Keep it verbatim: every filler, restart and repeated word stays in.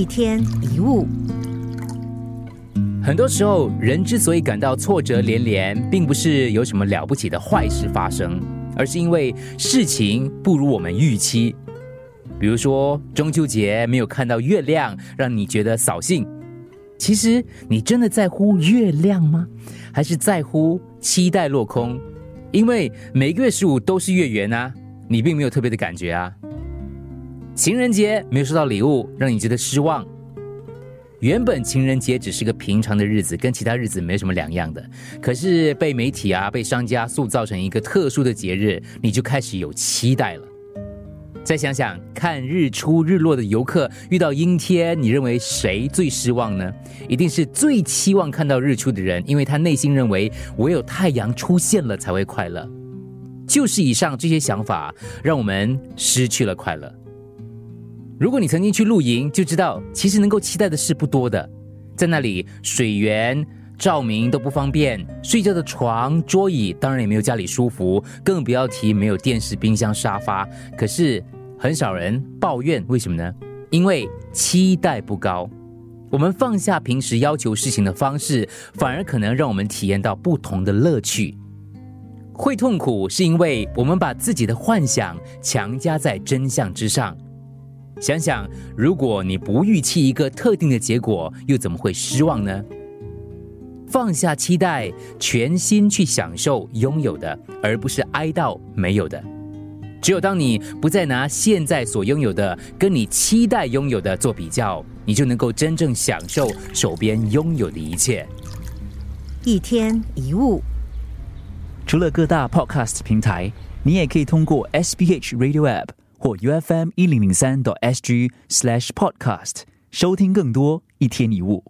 一天一物。很多时候，人之所以感到挫折连连，并不是有什么了不起的坏事发生，而是因为事情不如我们预期。比如说，中秋节没有看到月亮，让你觉得扫兴。其实，你真的在乎月亮吗？还是在乎期待落空？因为每个月十五都是月圆啊，你并没有特别的感觉啊。情人节没有收到礼物，让你觉得失望。原本情人节只是个平常的日子，跟其他日子没什么两样的，可是被媒体啊、被商家塑造成一个特殊的节日，你就开始有期待了。再想想看日出日落的游客遇到阴天，你认为谁最失望呢？一定是最期望看到日出的人，因为他内心认为唯有太阳出现了才会快乐。就是以上这些想法，让我们失去了快乐。如果你曾经去露营，就知道其实能够期待的事不多的。在那里，水源照明都不方便，睡觉的床桌椅当然也没有家里舒服，更不要提没有电视、冰箱、沙发。可是很少人抱怨，为什么呢？因为期待不高。我们放下平时要求事情的方式，反而可能让我们体验到不同的乐趣。会痛苦是因为我们把自己的幻想强加在真相之上。想想，如果你不预期一个特定的结果，又怎么会失望呢？放下期待，全心去享受拥有的，而不是哀悼没有的。只有当你不再拿现在所拥有的跟你期待拥有的做比较，你就能够真正享受手边拥有的一切。一天一物。除了各大 podcast 平台，你也可以通过 S B H Radio App 或 U F M 一零零三 点 S G slash podcast 收听更多一天一物。